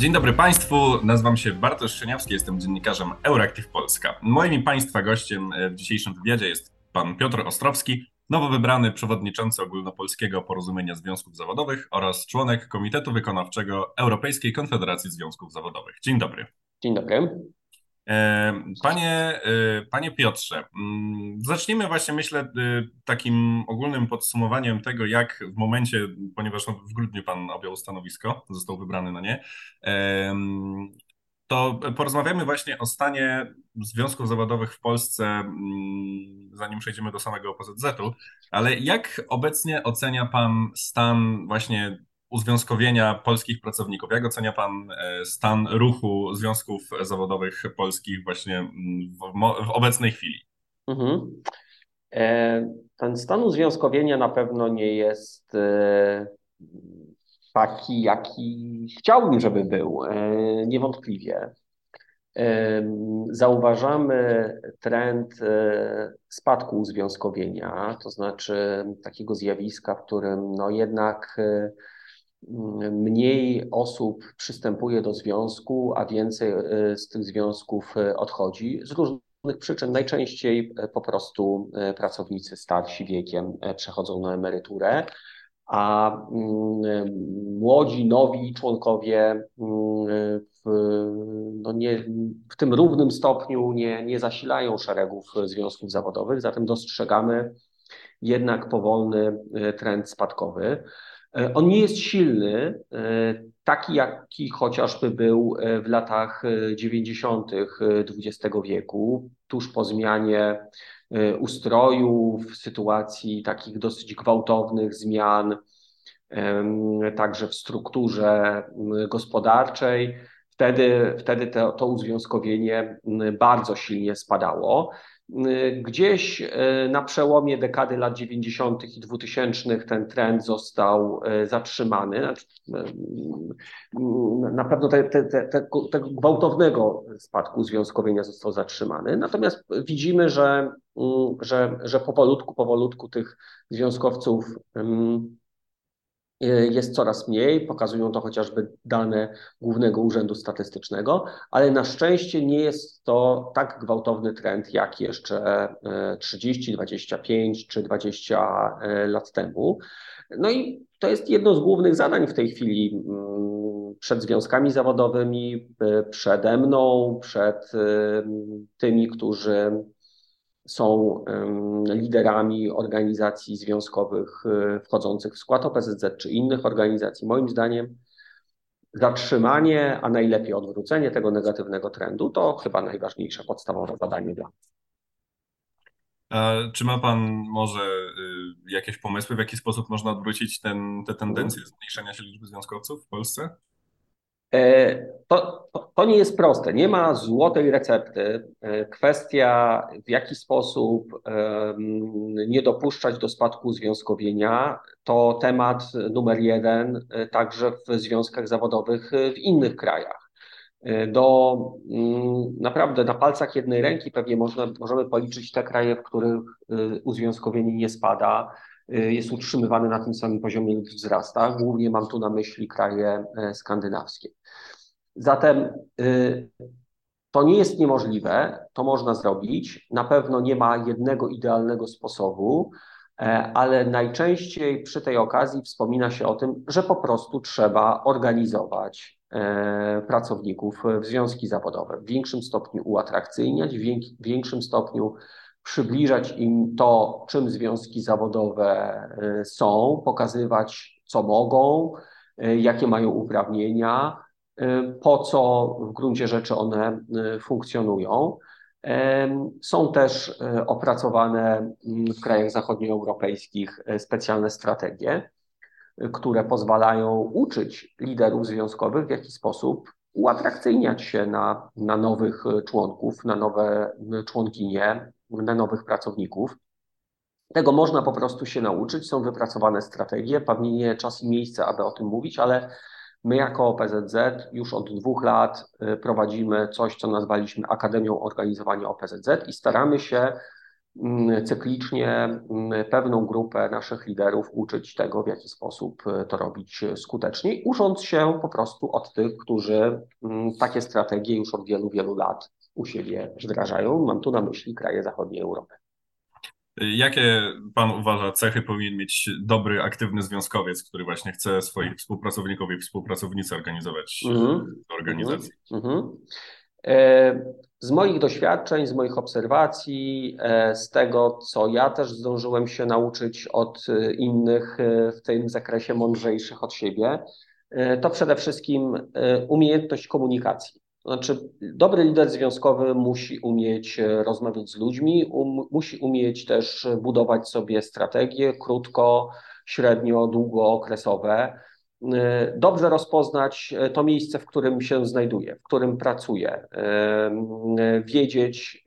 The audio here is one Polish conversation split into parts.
Dzień dobry Państwu, nazywam się Bartosz Sieniawski, jestem dziennikarzem EURACTIV Polska. Moim i Państwa gościem w dzisiejszym wywiadzie jest pan Piotr Ostrowski, nowo wybrany przewodniczący Ogólnopolskiego Porozumienia Związków Zawodowych oraz członek Komitetu Wykonawczego Europejskiej Konfederacji Związków Zawodowych. Dzień dobry. Dzień dobry. Panie Piotrze, zacznijmy właśnie, myślę, takim ogólnym podsumowaniem tego, jak w momencie, ponieważ w grudniu pan objął stanowisko, został wybrany na nie, to porozmawiamy właśnie o stanie związków zawodowych w Polsce, zanim przejdziemy do samego OPZZ-u, ale jak obecnie ocenia pan stan właśnie uzwiązkowienia polskich pracowników? Jak ocenia pan stan ruchu związków zawodowych polskich właśnie w obecnej chwili? Ten stan uzwiązkowienia na pewno nie jest taki, jaki chciałbym, żeby był, niewątpliwie. Zauważamy trend spadku uzwiązkowienia, to znaczy takiego zjawiska, w którym jednak mniej osób przystępuje do związku, a więcej z tych związków odchodzi z różnych przyczyn. Najczęściej po prostu pracownicy starsi wiekiem przechodzą na emeryturę, a młodzi, nowi członkowie w tym równym stopniu nie zasilają szeregów związków zawodowych, zatem dostrzegamy jednak powolny trend spadkowy. On nie jest silny, taki jaki chociażby był w latach 90. XX wieku, tuż po zmianie ustroju, w sytuacji takich dosyć gwałtownych zmian, także w strukturze gospodarczej. Wtedy to uzwiązkowienie bardzo silnie spadało. Gdzieś na przełomie dekady lat 90. i 2000. ten trend został zatrzymany. Na pewno tego gwałtownego spadku związkowienia został zatrzymany. Natomiast widzimy, że powolutku tych związkowców jest coraz mniej, pokazują to chociażby dane Głównego Urzędu Statystycznego, ale na szczęście nie jest to tak gwałtowny trend, jak jeszcze 30, 25 czy 20 lat temu. No i to jest jedno z głównych zadań w tej chwili przed związkami zawodowymi, przede mną, przed tymi, którzy są liderami organizacji związkowych wchodzących w skład OPZZ czy innych organizacji. Moim zdaniem zatrzymanie, a najlepiej odwrócenie tego negatywnego trendu to chyba najważniejsze podstawowe zadanie dla nas. A czy ma pan może jakieś pomysły, w jaki sposób można odwrócić te tendencje zmniejszenia się liczby związkowców w Polsce? To nie jest proste, nie ma złotej recepty. Kwestia, w jaki sposób nie dopuszczać do spadku uzwiązkowienia, to temat numer jeden także w związkach zawodowych w innych krajach. Naprawdę na palcach jednej ręki pewnie możemy policzyć te kraje, w których uzwiązkowienie nie spada, jest utrzymywany na tym samym poziomie lub wzrasta. Głównie mam tu na myśli kraje skandynawskie. Zatem to nie jest niemożliwe, to można zrobić. Na pewno nie ma jednego idealnego sposobu, ale najczęściej przy tej okazji wspomina się o tym, że po prostu trzeba organizować pracowników w związki zawodowe, w większym stopniu uatrakcyjniać, w większym stopniu przybliżać im to, czym związki zawodowe są, pokazywać, co mogą, jakie mają uprawnienia, po co w gruncie rzeczy one funkcjonują. Są też opracowane w krajach zachodnioeuropejskich specjalne strategie, które pozwalają uczyć liderów związkowych, w jaki sposób uatrakcyjniać się na nowych członków, na nowe członkinie, na nowych pracowników. Tego można po prostu się nauczyć, są wypracowane strategie, pewnie nie czas i miejsce, aby o tym mówić, ale my jako OPZZ już od 2 lat prowadzimy coś, co nazwaliśmy Akademią Organizowania OPZZ i staramy się cyklicznie pewną grupę naszych liderów uczyć tego, w jaki sposób to robić skuteczniej, ucząc się po prostu od tych, którzy takie strategie już od wielu, wielu lat u siebie wdrażają. Mam tu na myśli kraje zachodniej Europy. Jakie pan uważa cechy powinien mieć dobry, aktywny związkowiec, który właśnie chce swoich współpracowników i współpracownic organizować do organizacji? Z moich doświadczeń, z moich obserwacji, z tego, co ja też zdążyłem się nauczyć od innych w tym zakresie mądrzejszych od siebie, to przede wszystkim umiejętność komunikacji. To znaczy, dobry lider związkowy musi umieć rozmawiać z ludźmi, musi umieć też budować sobie strategie krótko, średnio, długookresowe. Dobrze rozpoznać to miejsce, w którym się znajduje, w którym pracuje, wiedzieć,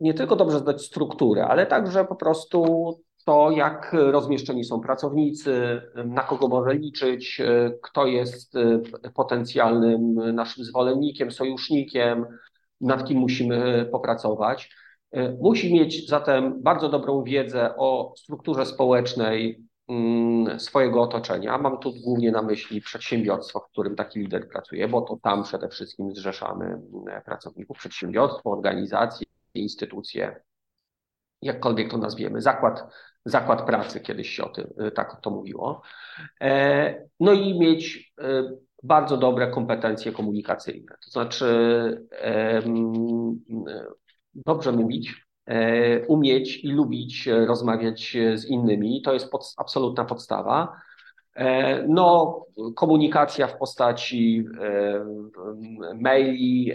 nie tylko dobrze znać strukturę, ale także po prostu to, jak rozmieszczeni są pracownicy, na kogo może liczyć, kto jest potencjalnym naszym zwolennikiem, sojusznikiem, nad kim musimy popracować. Musi mieć zatem bardzo dobrą wiedzę o strukturze społecznej swojego otoczenia. Mam tu głównie na myśli przedsiębiorstwo, w którym taki lider pracuje, bo to tam przede wszystkim zrzeszamy pracowników, przedsiębiorstwo, organizacje, instytucje, jakkolwiek to nazwiemy, zakład pracy, kiedyś się o tym tak to mówiło. No i mieć bardzo dobre kompetencje komunikacyjne, to znaczy dobrze mówić, umieć i lubić rozmawiać z innymi. To jest absolutna podstawa. No, komunikacja w postaci maili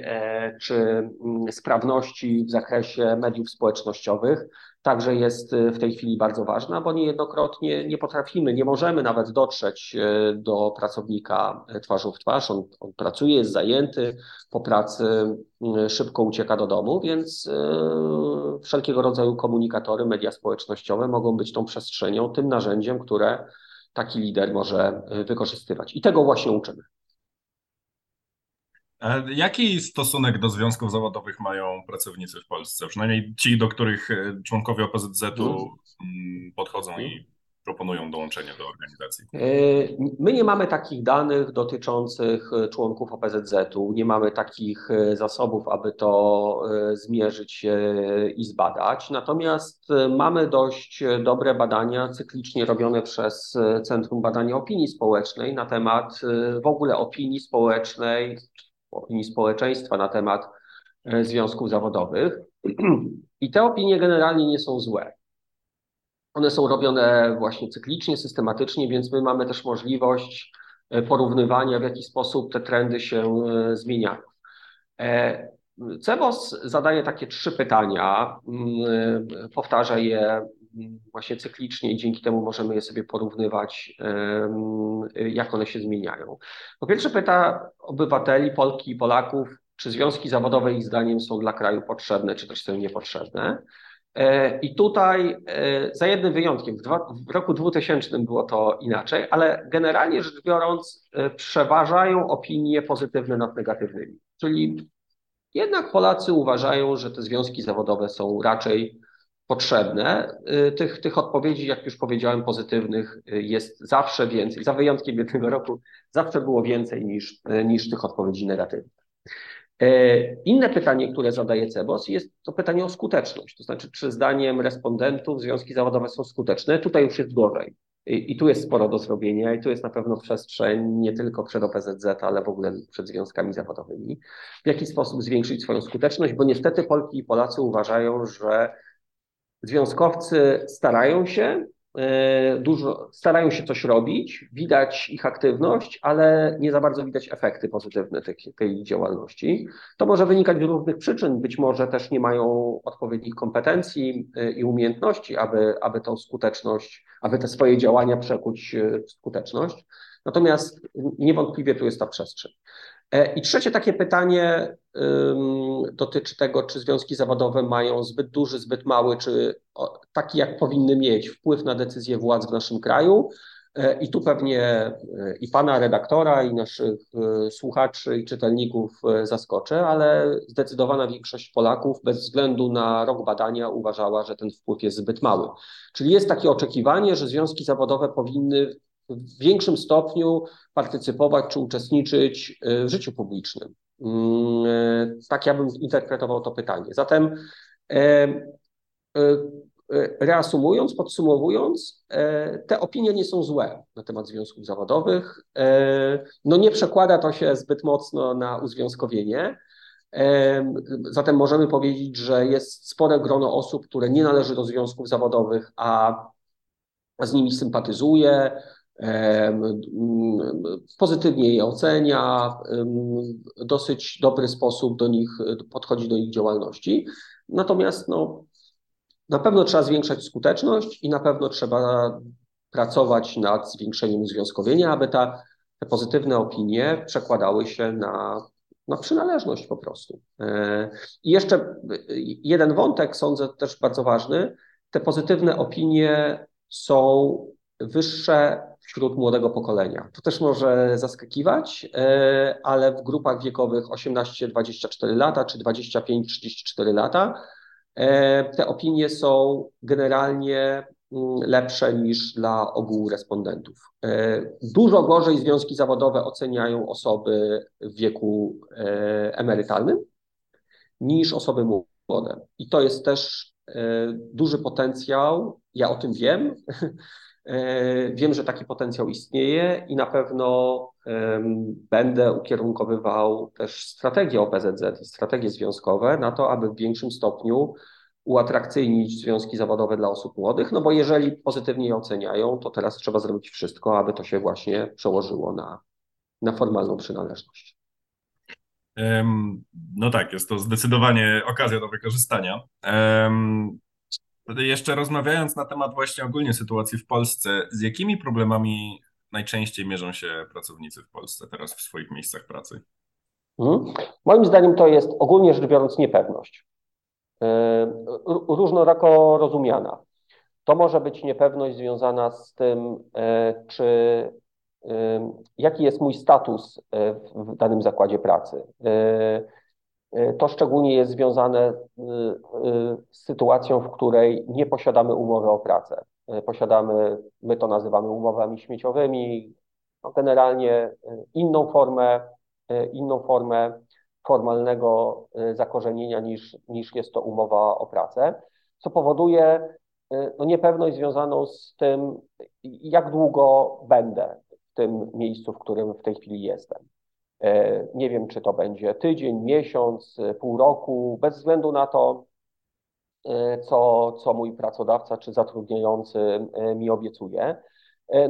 czy sprawności w zakresie mediów społecznościowych także jest w tej chwili bardzo ważna, bo niejednokrotnie nie potrafimy, nie możemy nawet dotrzeć do pracownika twarzą w twarz. On pracuje, jest zajęty, po pracy szybko ucieka do domu, więc wszelkiego rodzaju komunikatory, media społecznościowe mogą być tą przestrzenią, tym narzędziem, które taki lider może wykorzystywać. I tego właśnie uczymy. A jaki stosunek do związków zawodowych mają pracownicy w Polsce? Przynajmniej ci, do których członkowie OPZZ-u podchodzą i proponują dołączenie do organizacji. My nie mamy takich danych dotyczących członków OPZZ-u, nie mamy takich zasobów, aby to zmierzyć i zbadać. Natomiast mamy dość dobre badania cyklicznie robione przez Centrum Badania Opinii Społecznej na temat w ogóle opinii społecznej, opinii społeczeństwa na temat związków zawodowych. I te opinie generalnie nie są złe. One są robione właśnie cyklicznie, systematycznie, więc my mamy też możliwość porównywania, w jaki sposób te trendy się zmieniają. CBOS zadaje takie 3 pytania, powtarza je właśnie cyklicznie i dzięki temu możemy je sobie porównywać, jak one się zmieniają. Po pierwsze pyta obywateli, Polki i Polaków, czy związki zawodowe ich zdaniem są dla kraju potrzebne, czy też są niepotrzebne. I tutaj za jednym wyjątkiem, w roku 2000 było to inaczej, ale generalnie rzecz biorąc przeważają opinie pozytywne nad negatywnymi. Czyli jednak Polacy uważają, że te związki zawodowe są raczej potrzebne. Tych odpowiedzi, jak już powiedziałem, pozytywnych jest zawsze więcej. Za wyjątkiem jednego roku zawsze było więcej niż tych odpowiedzi negatywnych. Inne pytanie, które zadaje CBOS, jest to pytanie o skuteczność, to znaczy czy zdaniem respondentów związki zawodowe są skuteczne. Tutaj już jest gorzej i tu jest sporo do zrobienia i tu jest na pewno przestrzeń nie tylko przed OPZZ, ale w ogóle przed związkami zawodowymi. W jaki sposób zwiększyć swoją skuteczność, bo niestety Polki i Polacy uważają, że związkowcy starają się coś robić, widać ich aktywność, ale nie za bardzo widać efekty pozytywne tej działalności. To może wynikać z różnych przyczyn, być może też nie mają odpowiednich kompetencji i umiejętności, aby tą skuteczność, aby te swoje działania przekuć w skuteczność. Natomiast niewątpliwie tu jest ta przestrzeń. I trzecie takie pytanie dotyczy tego, czy związki zawodowe mają zbyt duży, zbyt mały, czy taki jak powinny mieć wpływ na decyzje władz w naszym kraju. I tu pewnie i pana redaktora, i naszych słuchaczy i czytelników zaskoczę, ale zdecydowana większość Polaków bez względu na rok badania uważała, że ten wpływ jest zbyt mały. Czyli jest takie oczekiwanie, że związki zawodowe powinny w większym stopniu partycypować czy uczestniczyć w życiu publicznym. Tak ja bym interpretował to pytanie. Zatem reasumując, podsumowując, te opinie nie są złe na temat związków zawodowych. No nie przekłada to się zbyt mocno na uzwiązkowienie. Zatem możemy powiedzieć, że jest spore grono osób, które nie należy do związków zawodowych, a z nimi sympatyzuje, pozytywnie je ocenia, w dosyć dobry sposób do nich podchodzi do ich działalności. Natomiast na pewno trzeba zwiększać skuteczność i na pewno trzeba pracować nad zwiększeniem uzwiązkowienia, aby te pozytywne opinie przekładały się na przynależność po prostu. I jeszcze jeden wątek, sądzę, też bardzo ważny. Te pozytywne opinie są wyższe wśród młodego pokolenia. To też może zaskakiwać, ale w grupach wiekowych 18-24 lata czy 25-34 lata te opinie są generalnie lepsze niż dla ogółu respondentów. Dużo gorzej związki zawodowe oceniają osoby w wieku emerytalnym niż osoby młode. I to jest też duży potencjał, ja o tym wiem, wiem, że taki potencjał istnieje i na pewno będę ukierunkowywał też strategię OPZZ i strategie związkowe na to, aby w większym stopniu uatrakcyjnić związki zawodowe dla osób młodych, no bo jeżeli pozytywnie je oceniają, to teraz trzeba zrobić wszystko, aby to się właśnie przełożyło na formalną przynależność. No tak, jest to zdecydowanie okazja do wykorzystania. Jeszcze rozmawiając na temat właśnie ogólnie sytuacji w Polsce, z jakimi problemami najczęściej mierzą się pracownicy w Polsce teraz w swoich miejscach pracy? Moim zdaniem to jest ogólnie rzecz biorąc niepewność. Różnorako rozumiana. To może być niepewność związana z tym, jaki jest mój status w danym zakładzie pracy. To szczególnie jest związane z sytuacją, w której nie posiadamy umowy o pracę. My to nazywamy umowami śmieciowymi, generalnie inną formę formalnego zakorzenienia niż jest to umowa o pracę, co powoduje niepewność związaną z tym, jak długo będę w tym miejscu, w którym w tej chwili jestem. Nie wiem, czy to będzie tydzień, miesiąc, pół roku, bez względu na to, co mój pracodawca czy zatrudniający mi obiecuje.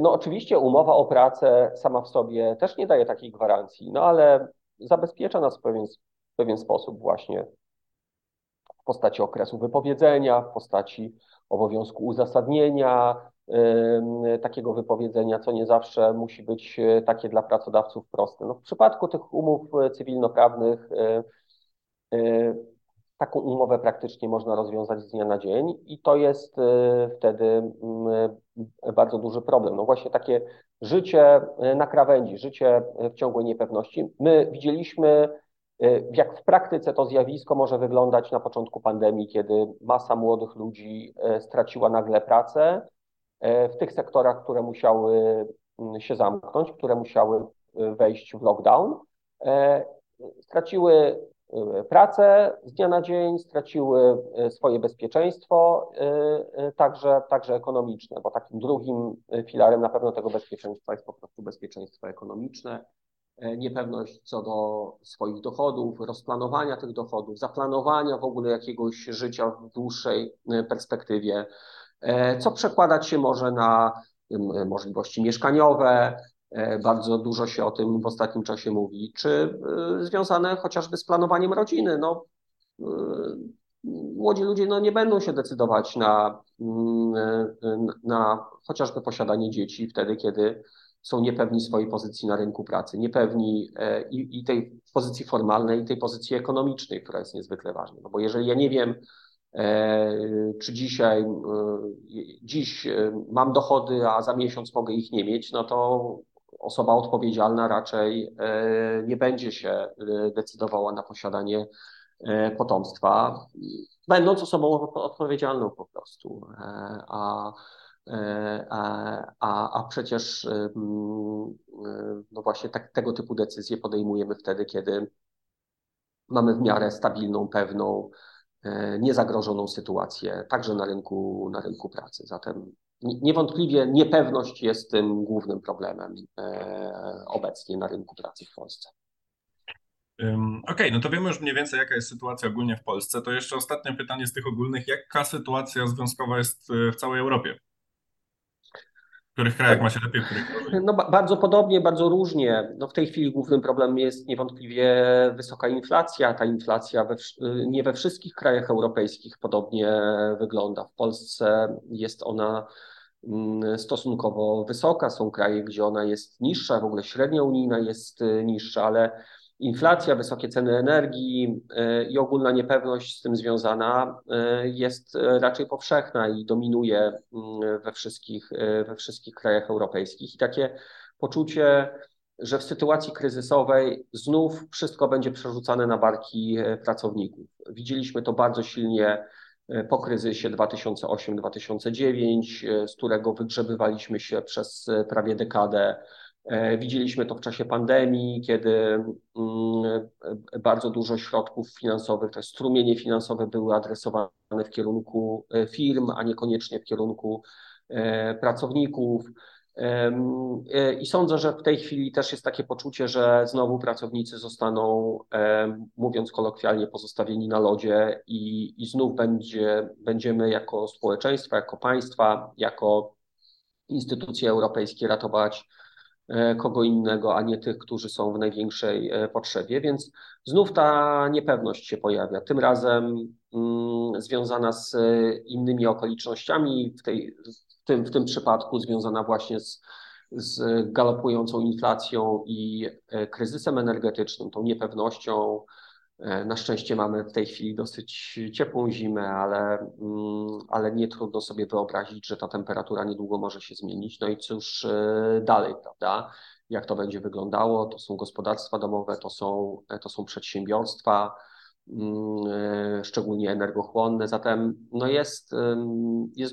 Oczywiście umowa o pracę sama w sobie też nie daje takiej gwarancji, ale zabezpiecza nas w pewien sposób właśnie w postaci okresu wypowiedzenia, w postaci obowiązku uzasadnienia, takiego wypowiedzenia, co nie zawsze musi być takie dla pracodawców proste. W przypadku tych umów cywilnoprawnych taką umowę praktycznie można rozwiązać z dnia na dzień i to jest wtedy bardzo duży problem. Właśnie takie życie na krawędzi, życie w ciągłej niepewności. My widzieliśmy, jak w praktyce to zjawisko może wyglądać na początku pandemii, kiedy masa młodych ludzi straciła nagle pracę w tych sektorach, które musiały się zamknąć, które musiały wejść w lockdown. Straciły pracę z dnia na dzień, straciły swoje bezpieczeństwo, także ekonomiczne, bo takim drugim filarem na pewno tego bezpieczeństwa jest po prostu bezpieczeństwo ekonomiczne, niepewność co do swoich dochodów, rozplanowania tych dochodów, zaplanowania w ogóle jakiegoś życia w dłuższej perspektywie, co przekładać się może na możliwości mieszkaniowe, bardzo dużo się o tym w ostatnim czasie mówi, czy związane chociażby z planowaniem rodziny. Młodzi ludzie nie będą się decydować na chociażby posiadanie dzieci wtedy, kiedy są niepewni swojej pozycji na rynku pracy, niepewni i tej pozycji formalnej, i tej pozycji ekonomicznej, która jest niezwykle ważna. Bo jeżeli ja nie wiem, czy dziś mam dochody, a za miesiąc mogę ich nie mieć, no to osoba odpowiedzialna raczej nie będzie się decydowała na posiadanie potomstwa, będąc osobą odpowiedzialną po prostu. A przecież no właśnie tego typu decyzje podejmujemy wtedy, kiedy mamy w miarę stabilną, pewną, niezagrożoną sytuację, także na rynku pracy. Zatem niewątpliwie niepewność jest tym głównym problemem obecnie na rynku pracy w Polsce. Okej, no to wiemy już mniej więcej, jaka jest sytuacja ogólnie w Polsce. To jeszcze ostatnie pytanie z tych ogólnych. Jaka sytuacja związkowa jest w całej Europie? W których krajach ma się lepiej? No, bardzo podobnie, bardzo różnie. No, w tej chwili głównym problemem jest niewątpliwie wysoka inflacja. Ta inflacja nie we wszystkich krajach europejskich podobnie wygląda. W Polsce jest ona stosunkowo wysoka. Są kraje, gdzie ona jest niższa, w ogóle średnia unijna jest niższa, ale inflacja, wysokie ceny energii i ogólna niepewność z tym związana jest raczej powszechna i dominuje we wszystkich krajach europejskich. I takie poczucie, że w sytuacji kryzysowej znów wszystko będzie przerzucane na barki pracowników. Widzieliśmy to bardzo silnie po kryzysie 2008-2009, z którego wygrzebywaliśmy się przez prawie dekadę. Widzieliśmy to w czasie pandemii, kiedy bardzo dużo środków finansowych, te strumienie finansowe były adresowane w kierunku firm, a niekoniecznie w kierunku pracowników. I sądzę, że w tej chwili też jest takie poczucie, że znowu pracownicy zostaną, mówiąc kolokwialnie, pozostawieni na lodzie i znów będziemy jako społeczeństwo, jako państwa, jako instytucje europejskie ratować kogo innego, a nie tych, którzy są w największej potrzebie, więc znów ta niepewność się pojawia. Tym razem związana z innymi okolicznościami, w tym przypadku związana właśnie z galopującą inflacją i kryzysem energetycznym, tą niepewnością. Na szczęście mamy w tej chwili dosyć ciepłą zimę, ale nie trudno sobie wyobrazić, że ta temperatura niedługo może się zmienić. No i cóż dalej, prawda? Jak to będzie wyglądało? To są gospodarstwa domowe, to są przedsiębiorstwa, szczególnie energochłonne. Zatem no jest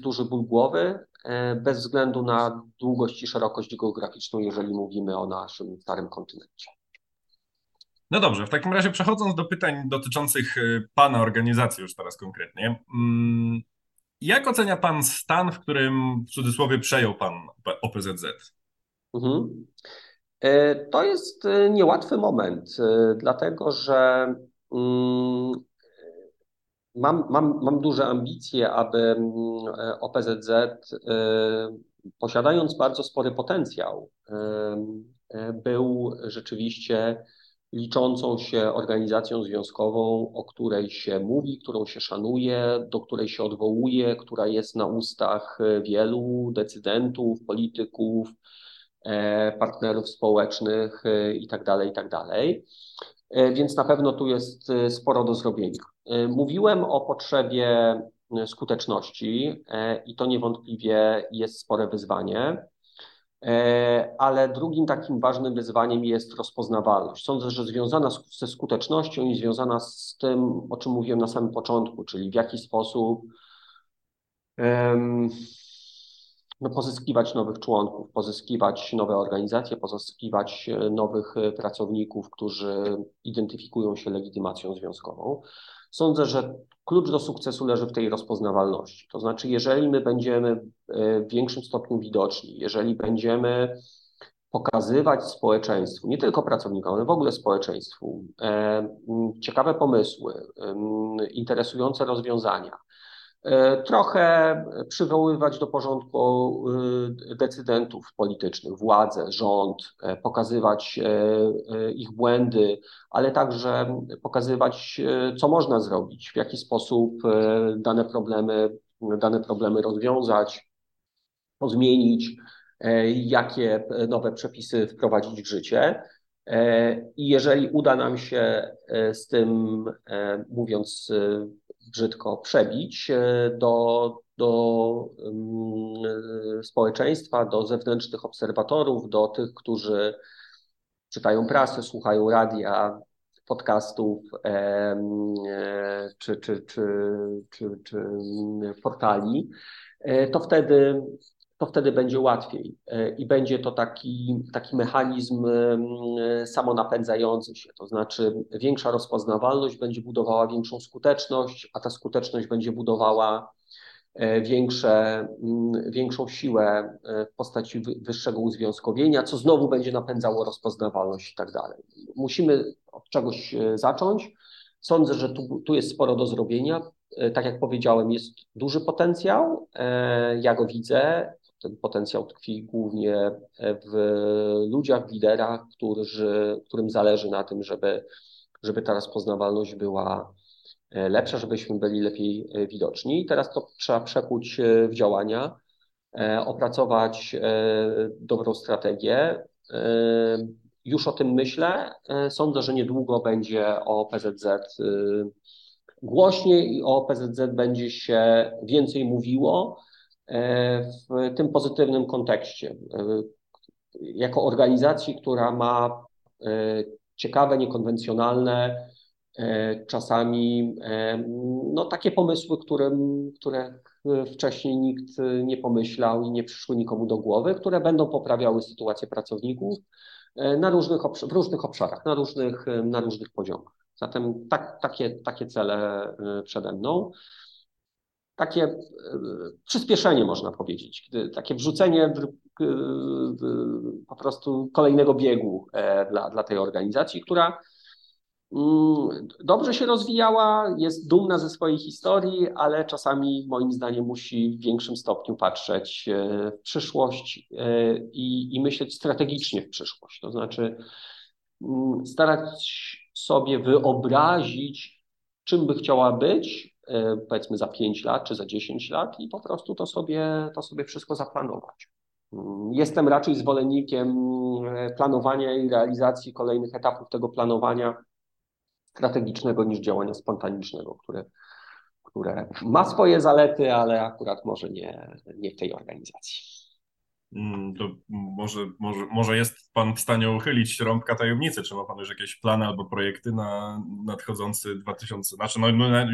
duży ból głowy bez względu na długość i szerokość geograficzną, jeżeli mówimy o naszym starym kontynencie. No dobrze, w takim razie przechodząc do pytań dotyczących pana organizacji już teraz konkretnie. Jak ocenia pan stan, w którym w cudzysłowie przejął pan OPZZ? To jest niełatwy moment, dlatego że mam duże ambicje, aby OPZZ, posiadając bardzo spory potencjał, był rzeczywiście liczącą się organizacją związkową, o której się mówi, którą się szanuje, do której się odwołuje, która jest na ustach wielu decydentów, polityków, partnerów społecznych itd., itd. Więc na pewno tu jest sporo do zrobienia. Mówiłem o potrzebie skuteczności i to niewątpliwie jest spore wyzwanie. Ale drugim takim ważnym wyzwaniem jest rozpoznawalność. Sądzę, że związana ze skutecznością i związana z tym, o czym mówiłem na samym początku, czyli w jaki sposób pozyskiwać nowych członków, pozyskiwać nowe organizacje, pozyskiwać nowych pracowników, którzy identyfikują się legitymacją związkową. Sądzę, że klucz do sukcesu leży w tej rozpoznawalności. To znaczy, jeżeli my będziemy w większym stopniu widoczni, jeżeli będziemy pokazywać społeczeństwu, nie tylko pracownikom, ale w ogóle społeczeństwu, ciekawe pomysły, interesujące rozwiązania, trochę przywoływać do porządku decydentów politycznych, władzę, rząd, pokazywać ich błędy, ale także pokazywać, co można zrobić, w jaki sposób dane problemy rozwiązać, zmienić, jakie nowe przepisy wprowadzić w życie. I jeżeli uda nam się z tym, mówiąc brzydko przebić do społeczeństwa, do zewnętrznych obserwatorów, do tych, którzy czytają prasę, słuchają radia, podcastów czy portali, to wtedy będzie łatwiej i będzie to taki mechanizm samonapędzający się, to znaczy większa rozpoznawalność będzie budowała większą skuteczność, a ta skuteczność będzie budowała większą siłę w postaci wyższego uzwiązkowienia, co znowu będzie napędzało rozpoznawalność i tak dalej. Musimy od czegoś zacząć. Sądzę, że tu jest sporo do zrobienia. Tak jak powiedziałem, jest duży potencjał. Ja go widzę. Ten potencjał tkwi głównie w ludziach, w liderach, którym zależy na tym, żeby ta rozpoznawalność była lepsza, żebyśmy byli lepiej widoczni. I teraz to trzeba przekuć w działania, opracować dobrą strategię. Już o tym myślę. Sądzę, że niedługo będzie o PZZ głośniej i o PZZ będzie się więcej mówiło w tym pozytywnym kontekście. Jako organizacji, która ma ciekawe, niekonwencjonalne, czasami takie pomysły, które wcześniej nikt nie pomyślał i nie przyszły nikomu do głowy, które będą poprawiały sytuację pracowników w różnych obszarach, na różnych poziomach. Zatem takie cele przede mną. Takie przyspieszenie, można powiedzieć, takie wrzucenie po prostu kolejnego biegu dla tej organizacji, która dobrze się rozwijała, jest dumna ze swojej historii, ale czasami moim zdaniem musi w większym stopniu patrzeć w przyszłość i myśleć strategicznie w przyszłość. To znaczy starać sobie wyobrazić, czym by chciała być, powiedzmy za 5 lat czy za 10 lat i po prostu to sobie wszystko zaplanować. Jestem raczej zwolennikiem planowania i realizacji kolejnych etapów tego planowania strategicznego niż działania spontanicznego, które ma swoje zalety, ale akurat może nie w tej organizacji. To może jest Pan w stanie uchylić rąbka tajemnicy. Czy ma Pan już jakieś plany albo projekty na nadchodzący 2000, znaczy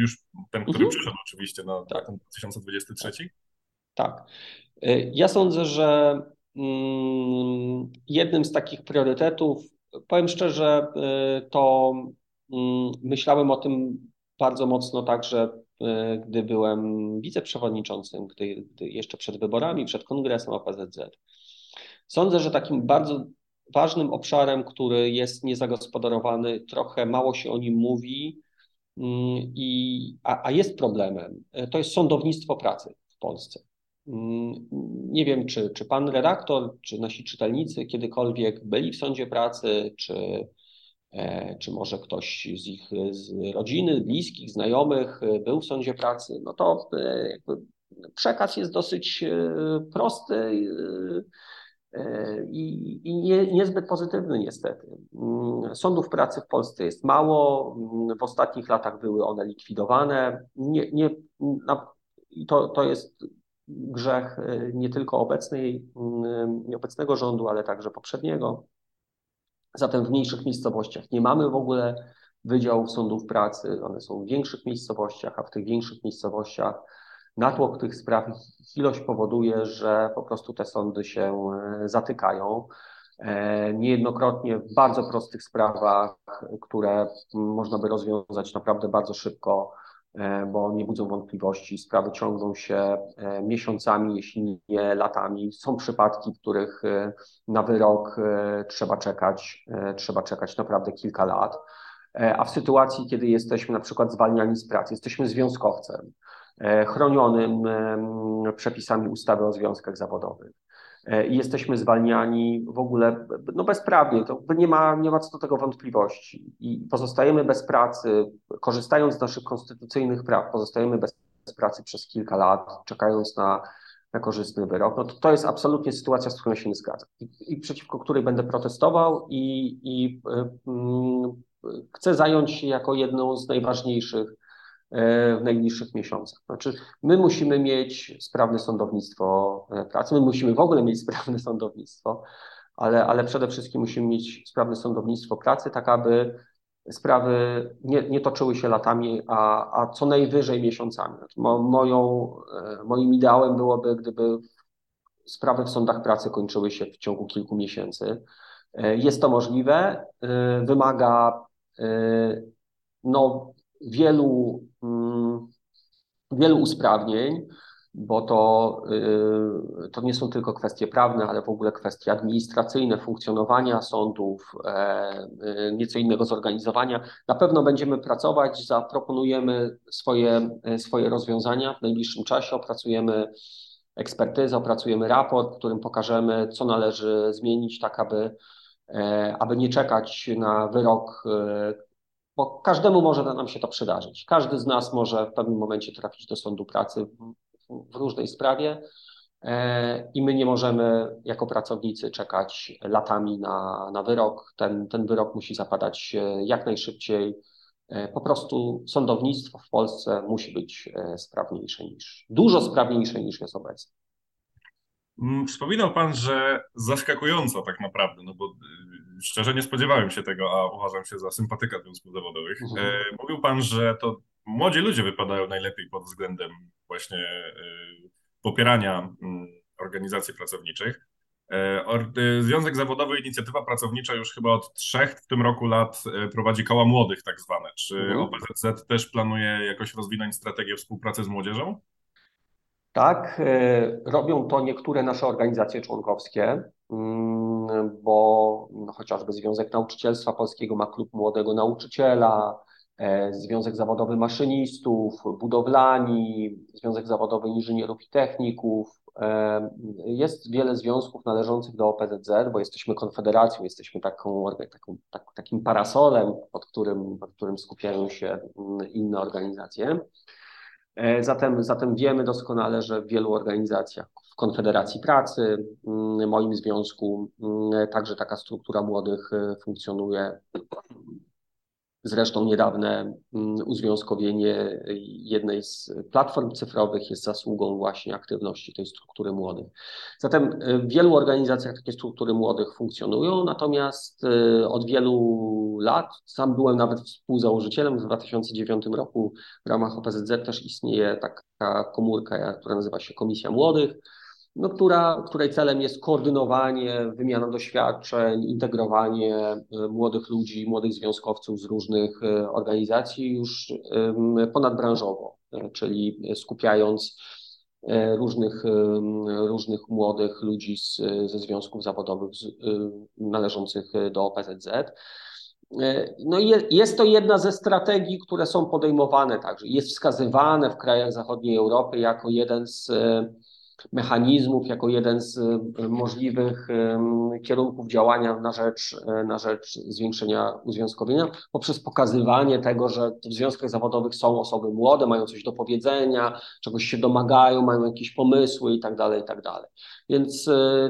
już ten, który przyszedł oczywiście na ten 2023? Tak. Ja sądzę, że jednym z takich priorytetów, powiem szczerze, to myślałem o tym bardzo mocno także, gdy byłem wiceprzewodniczącym, gdy jeszcze przed wyborami, przed kongresem OPZZ. Sądzę, że takim bardzo ważnym obszarem, który jest niezagospodarowany, trochę mało się o nim mówi, a jest problemem, to jest sądownictwo pracy w Polsce. Nie wiem, czy pan redaktor, czy nasi czytelnicy kiedykolwiek byli w sądzie pracy, czy może ktoś z ich z rodziny, bliskich, znajomych był w sądzie pracy, no to jakby przekaz jest dosyć prosty i niezbyt pozytywny niestety. Sądów pracy w Polsce jest mało, w ostatnich latach były one likwidowane. To jest grzech nie tylko obecnego rządu, ale także poprzedniego. Zatem w mniejszych miejscowościach nie mamy w ogóle wydziałów sądów pracy, one są w większych miejscowościach, a w tych większych miejscowościach natłok tych spraw, ich ilość powoduje, że po prostu te sądy się zatykają. Niejednokrotnie w bardzo prostych sprawach, które można by rozwiązać naprawdę bardzo szybko, bo nie budzą wątpliwości, sprawy ciągną się miesiącami, jeśli nie latami. Są przypadki, w których na wyrok trzeba czekać naprawdę kilka lat, a w sytuacji, kiedy jesteśmy na przykład zwalniani z pracy, jesteśmy związkowcem chronionym przepisami ustawy o związkach zawodowych i jesteśmy zwalniani w ogóle bezprawnie, to nie ma co do tego wątpliwości i pozostajemy bez pracy, korzystając z naszych konstytucyjnych praw, pozostajemy bez pracy przez kilka lat, czekając na korzystny wyrok, to jest absolutnie sytuacja, z którą się nie zgadzam i przeciwko której będę protestował i chcę zająć się jako jedną z najważniejszych w najbliższych miesiącach. Znaczy, my musimy mieć sprawne sądownictwo pracy, my musimy w ogóle mieć sprawne sądownictwo, ale przede wszystkim musimy mieć sprawne sądownictwo pracy, tak aby sprawy nie toczyły się latami, a co najwyżej miesiącami. Znaczy, moim ideałem byłoby, gdyby sprawy w sądach pracy kończyły się w ciągu kilku miesięcy. Jest to możliwe, wymaga wielu usprawnień, bo to nie są tylko kwestie prawne, ale w ogóle kwestie administracyjne, funkcjonowania sądów, nieco innego zorganizowania. Na pewno będziemy pracować, zaproponujemy swoje rozwiązania w najbliższym czasie, opracujemy ekspertyzę, opracujemy raport, w którym pokażemy, co należy zmienić, tak aby nie czekać na wyrok, bo każdemu może nam się to przydarzyć. Każdy z nas może w pewnym momencie trafić do sądu pracy w różnej sprawie i my nie możemy jako pracownicy czekać latami na wyrok. Ten wyrok musi zapadać jak najszybciej. Po prostu sądownictwo w Polsce musi być dużo sprawniejsze niż jest obecnie. Wspominał Pan, że zaskakująco tak naprawdę, no bo szczerze nie spodziewałem się tego, a uważam się za sympatyka związków zawodowych. Mówił Pan, że to młodzi ludzie wypadają najlepiej pod względem właśnie popierania organizacji pracowniczych. Związek Zawodowy Inicjatywa Pracownicza już chyba od 3 w tym roku lat prowadzi koła młodych tak zwane. Czy OPZZ też planuje jakoś rozwinąć strategię współpracy z młodzieżą? Tak, robią to niektóre nasze organizacje członkowskie, bo chociażby Związek Nauczycielstwa Polskiego ma Klub Młodego Nauczyciela, Związek Zawodowy Maszynistów, Budowlani, Związek Zawodowy Inżynierów i Techników. Jest wiele związków należących do OPZZ, bo jesteśmy konfederacją, jesteśmy takim parasolem, pod którym skupiają się inne organizacje. Zatem wiemy doskonale, że w wielu organizacjach, w Konfederacji Pracy, w moim związku, także taka struktura młodych funkcjonuje. Zresztą niedawne uzwiązkowienie jednej z platform cyfrowych jest zasługą właśnie aktywności tej struktury młodych. Zatem w wielu organizacjach takie struktury młodych funkcjonują, natomiast od wielu lat, sam byłem nawet współzałożycielem w 2009 roku, w ramach OPZZ też istnieje taka komórka, która nazywa się Komisja Młodych, której celem jest koordynowanie, wymiana doświadczeń, integrowanie młodych ludzi, młodych związkowców z różnych organizacji już ponadbranżowo, czyli skupiając różnych młodych ludzi ze związków zawodowych należących do OPZZ. No jest to jedna ze strategii, które są podejmowane także. Jest wskazywane w krajach zachodniej Europy jako jeden z mechanizmów, jako jeden z możliwych kierunków działania na rzecz zwiększenia uzwiązkowienia poprzez pokazywanie tego, że w związkach zawodowych są osoby młode, mają coś do powiedzenia, czegoś się domagają, mają jakieś pomysły itd.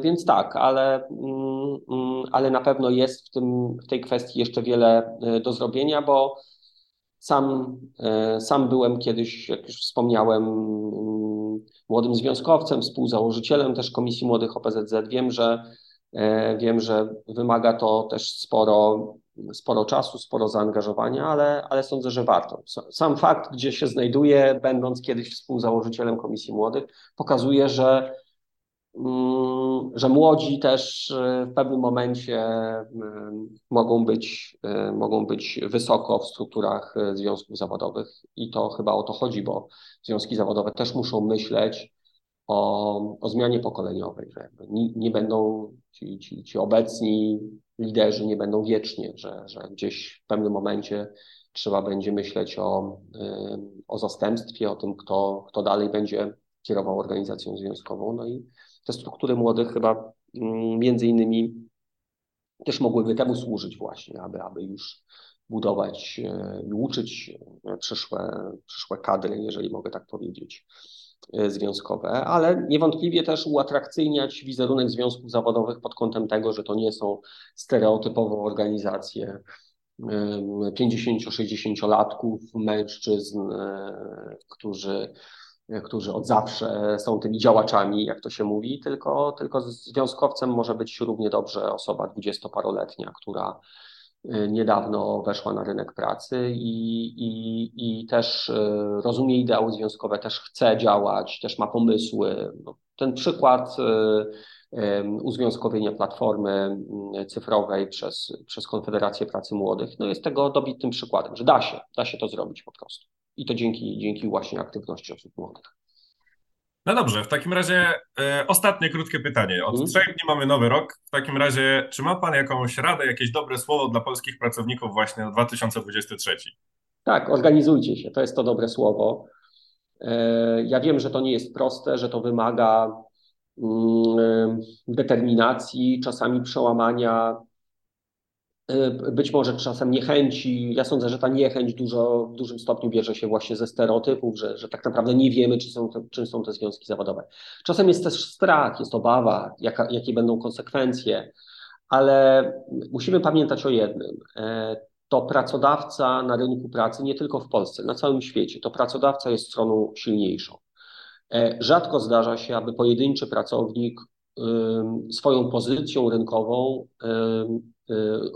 Więc tak, ale na pewno jest w tej kwestii jeszcze wiele do zrobienia, bo sam byłem kiedyś, jak już wspomniałem, młodym związkowcem, współzałożycielem też Komisji Młodych OPZZ. Wiem, że wymaga to też sporo czasu, sporo zaangażowania, ale sądzę, że warto. Sam fakt, gdzie się znajduję, będąc kiedyś współzałożycielem Komisji Młodych, pokazuje, że młodzi też w pewnym momencie mogą być wysoko w strukturach związków zawodowych i to chyba o to chodzi, bo związki zawodowe też muszą myśleć o zmianie pokoleniowej, że nie będą ci obecni liderzy, nie będą wiecznie, że gdzieś w pewnym momencie trzeba będzie myśleć o zastępstwie, o tym, kto dalej będzie kierował organizacją związkową, no i te struktury młodych chyba między innymi też mogłyby temu służyć właśnie, aby już budować i uczyć przyszłe kadry, jeżeli mogę tak powiedzieć, związkowe, ale niewątpliwie też uatrakcyjniać wizerunek związków zawodowych pod kątem tego, że to nie są stereotypowo organizacje 50-60-latków, mężczyzn, którzy od zawsze są tymi działaczami, jak to się mówi, tylko związkowcem może być równie dobrze osoba 20-paroletnia, która niedawno weszła na rynek pracy i też rozumie ideały związkowe, też chce działać, też ma pomysły. Ten przykład uzwiązkowienia Platformy Cyfrowej przez Konfederację Pracy Młodych jest tego dobitnym przykładem, że da się to zrobić po prostu. I to dzięki właśnie aktywności osób młodych. No dobrze, w takim razie ostatnie krótkie pytanie. Od 3 dni mamy nowy rok. W takim razie, czy ma Pan jakąś radę, jakieś dobre słowo dla polskich pracowników właśnie na 2023? Tak, organizujcie się. To jest to dobre słowo. Ja wiem, że to nie jest proste, że to wymaga determinacji, czasami przełamania, być może czasem niechęci. Ja sądzę, że ta niechęć w dużym stopniu bierze się właśnie ze stereotypów, że tak naprawdę nie wiemy, czym są te związki zawodowe. Czasem jest też strach, jest obawa, jakie będą konsekwencje, ale musimy pamiętać o jednym. To pracodawca na rynku pracy, nie tylko w Polsce, na całym świecie, to pracodawca jest stroną silniejszą. Rzadko zdarza się, aby pojedynczy pracownik swoją pozycją rynkową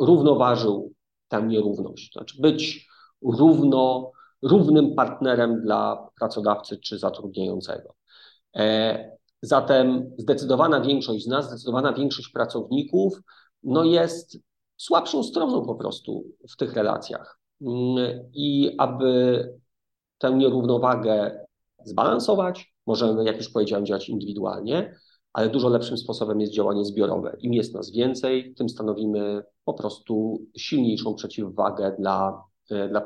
równoważył tę nierówność. Znaczy być równym partnerem dla pracodawcy czy zatrudniającego. Zatem zdecydowana większość z nas, zdecydowana większość pracowników jest słabszą stroną po prostu w tych relacjach. I aby tę nierównowagę zbalansować, możemy, jak już powiedziałem, działać indywidualnie, ale dużo lepszym sposobem jest działanie zbiorowe. Im jest nas więcej, tym stanowimy po prostu silniejszą przeciwwagę dla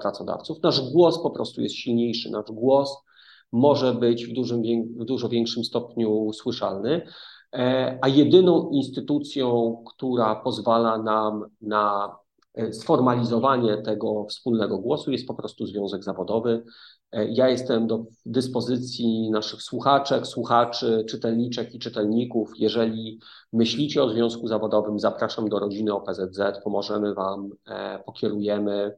pracodawców. Nasz głos po prostu jest silniejszy, nasz głos może być w dużo większym stopniu słyszalny, a jedyną instytucją, która pozwala nam na sformalizowanie tego wspólnego głosu jest po prostu związek zawodowy. Ja jestem do dyspozycji naszych słuchaczek, słuchaczy, czytelniczek i czytelników. Jeżeli myślicie o związku zawodowym, zapraszam do rodziny OPZZ, pomożemy Wam, pokierujemy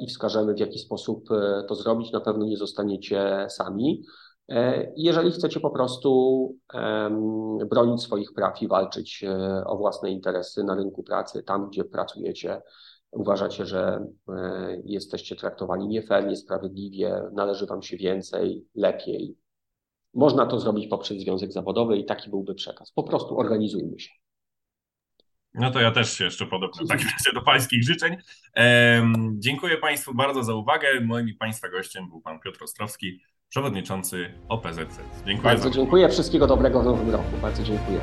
i wskażemy, w jaki sposób to zrobić. Na pewno nie zostaniecie sami. Jeżeli chcecie po prostu bronić swoich praw i walczyć o własne interesy na rynku pracy, tam gdzie pracujecie, uważacie, że jesteście traktowani nie fair, niesprawiedliwie, należy Wam się więcej, lepiej. Można to zrobić poprzez związek zawodowy i taki byłby przekaz. Po prostu organizujmy się. No to ja też się jeszcze podobno w takim razie do Pańskich życzeń. Dziękuję Państwu bardzo za uwagę. Moim i Państwa gościem był Pan Piotr Ostrowski, przewodniczący OPZZ. Dziękuję bardzo. Dziękuję. Wszystkiego dobrego w nowym roku. Bardzo dziękuję.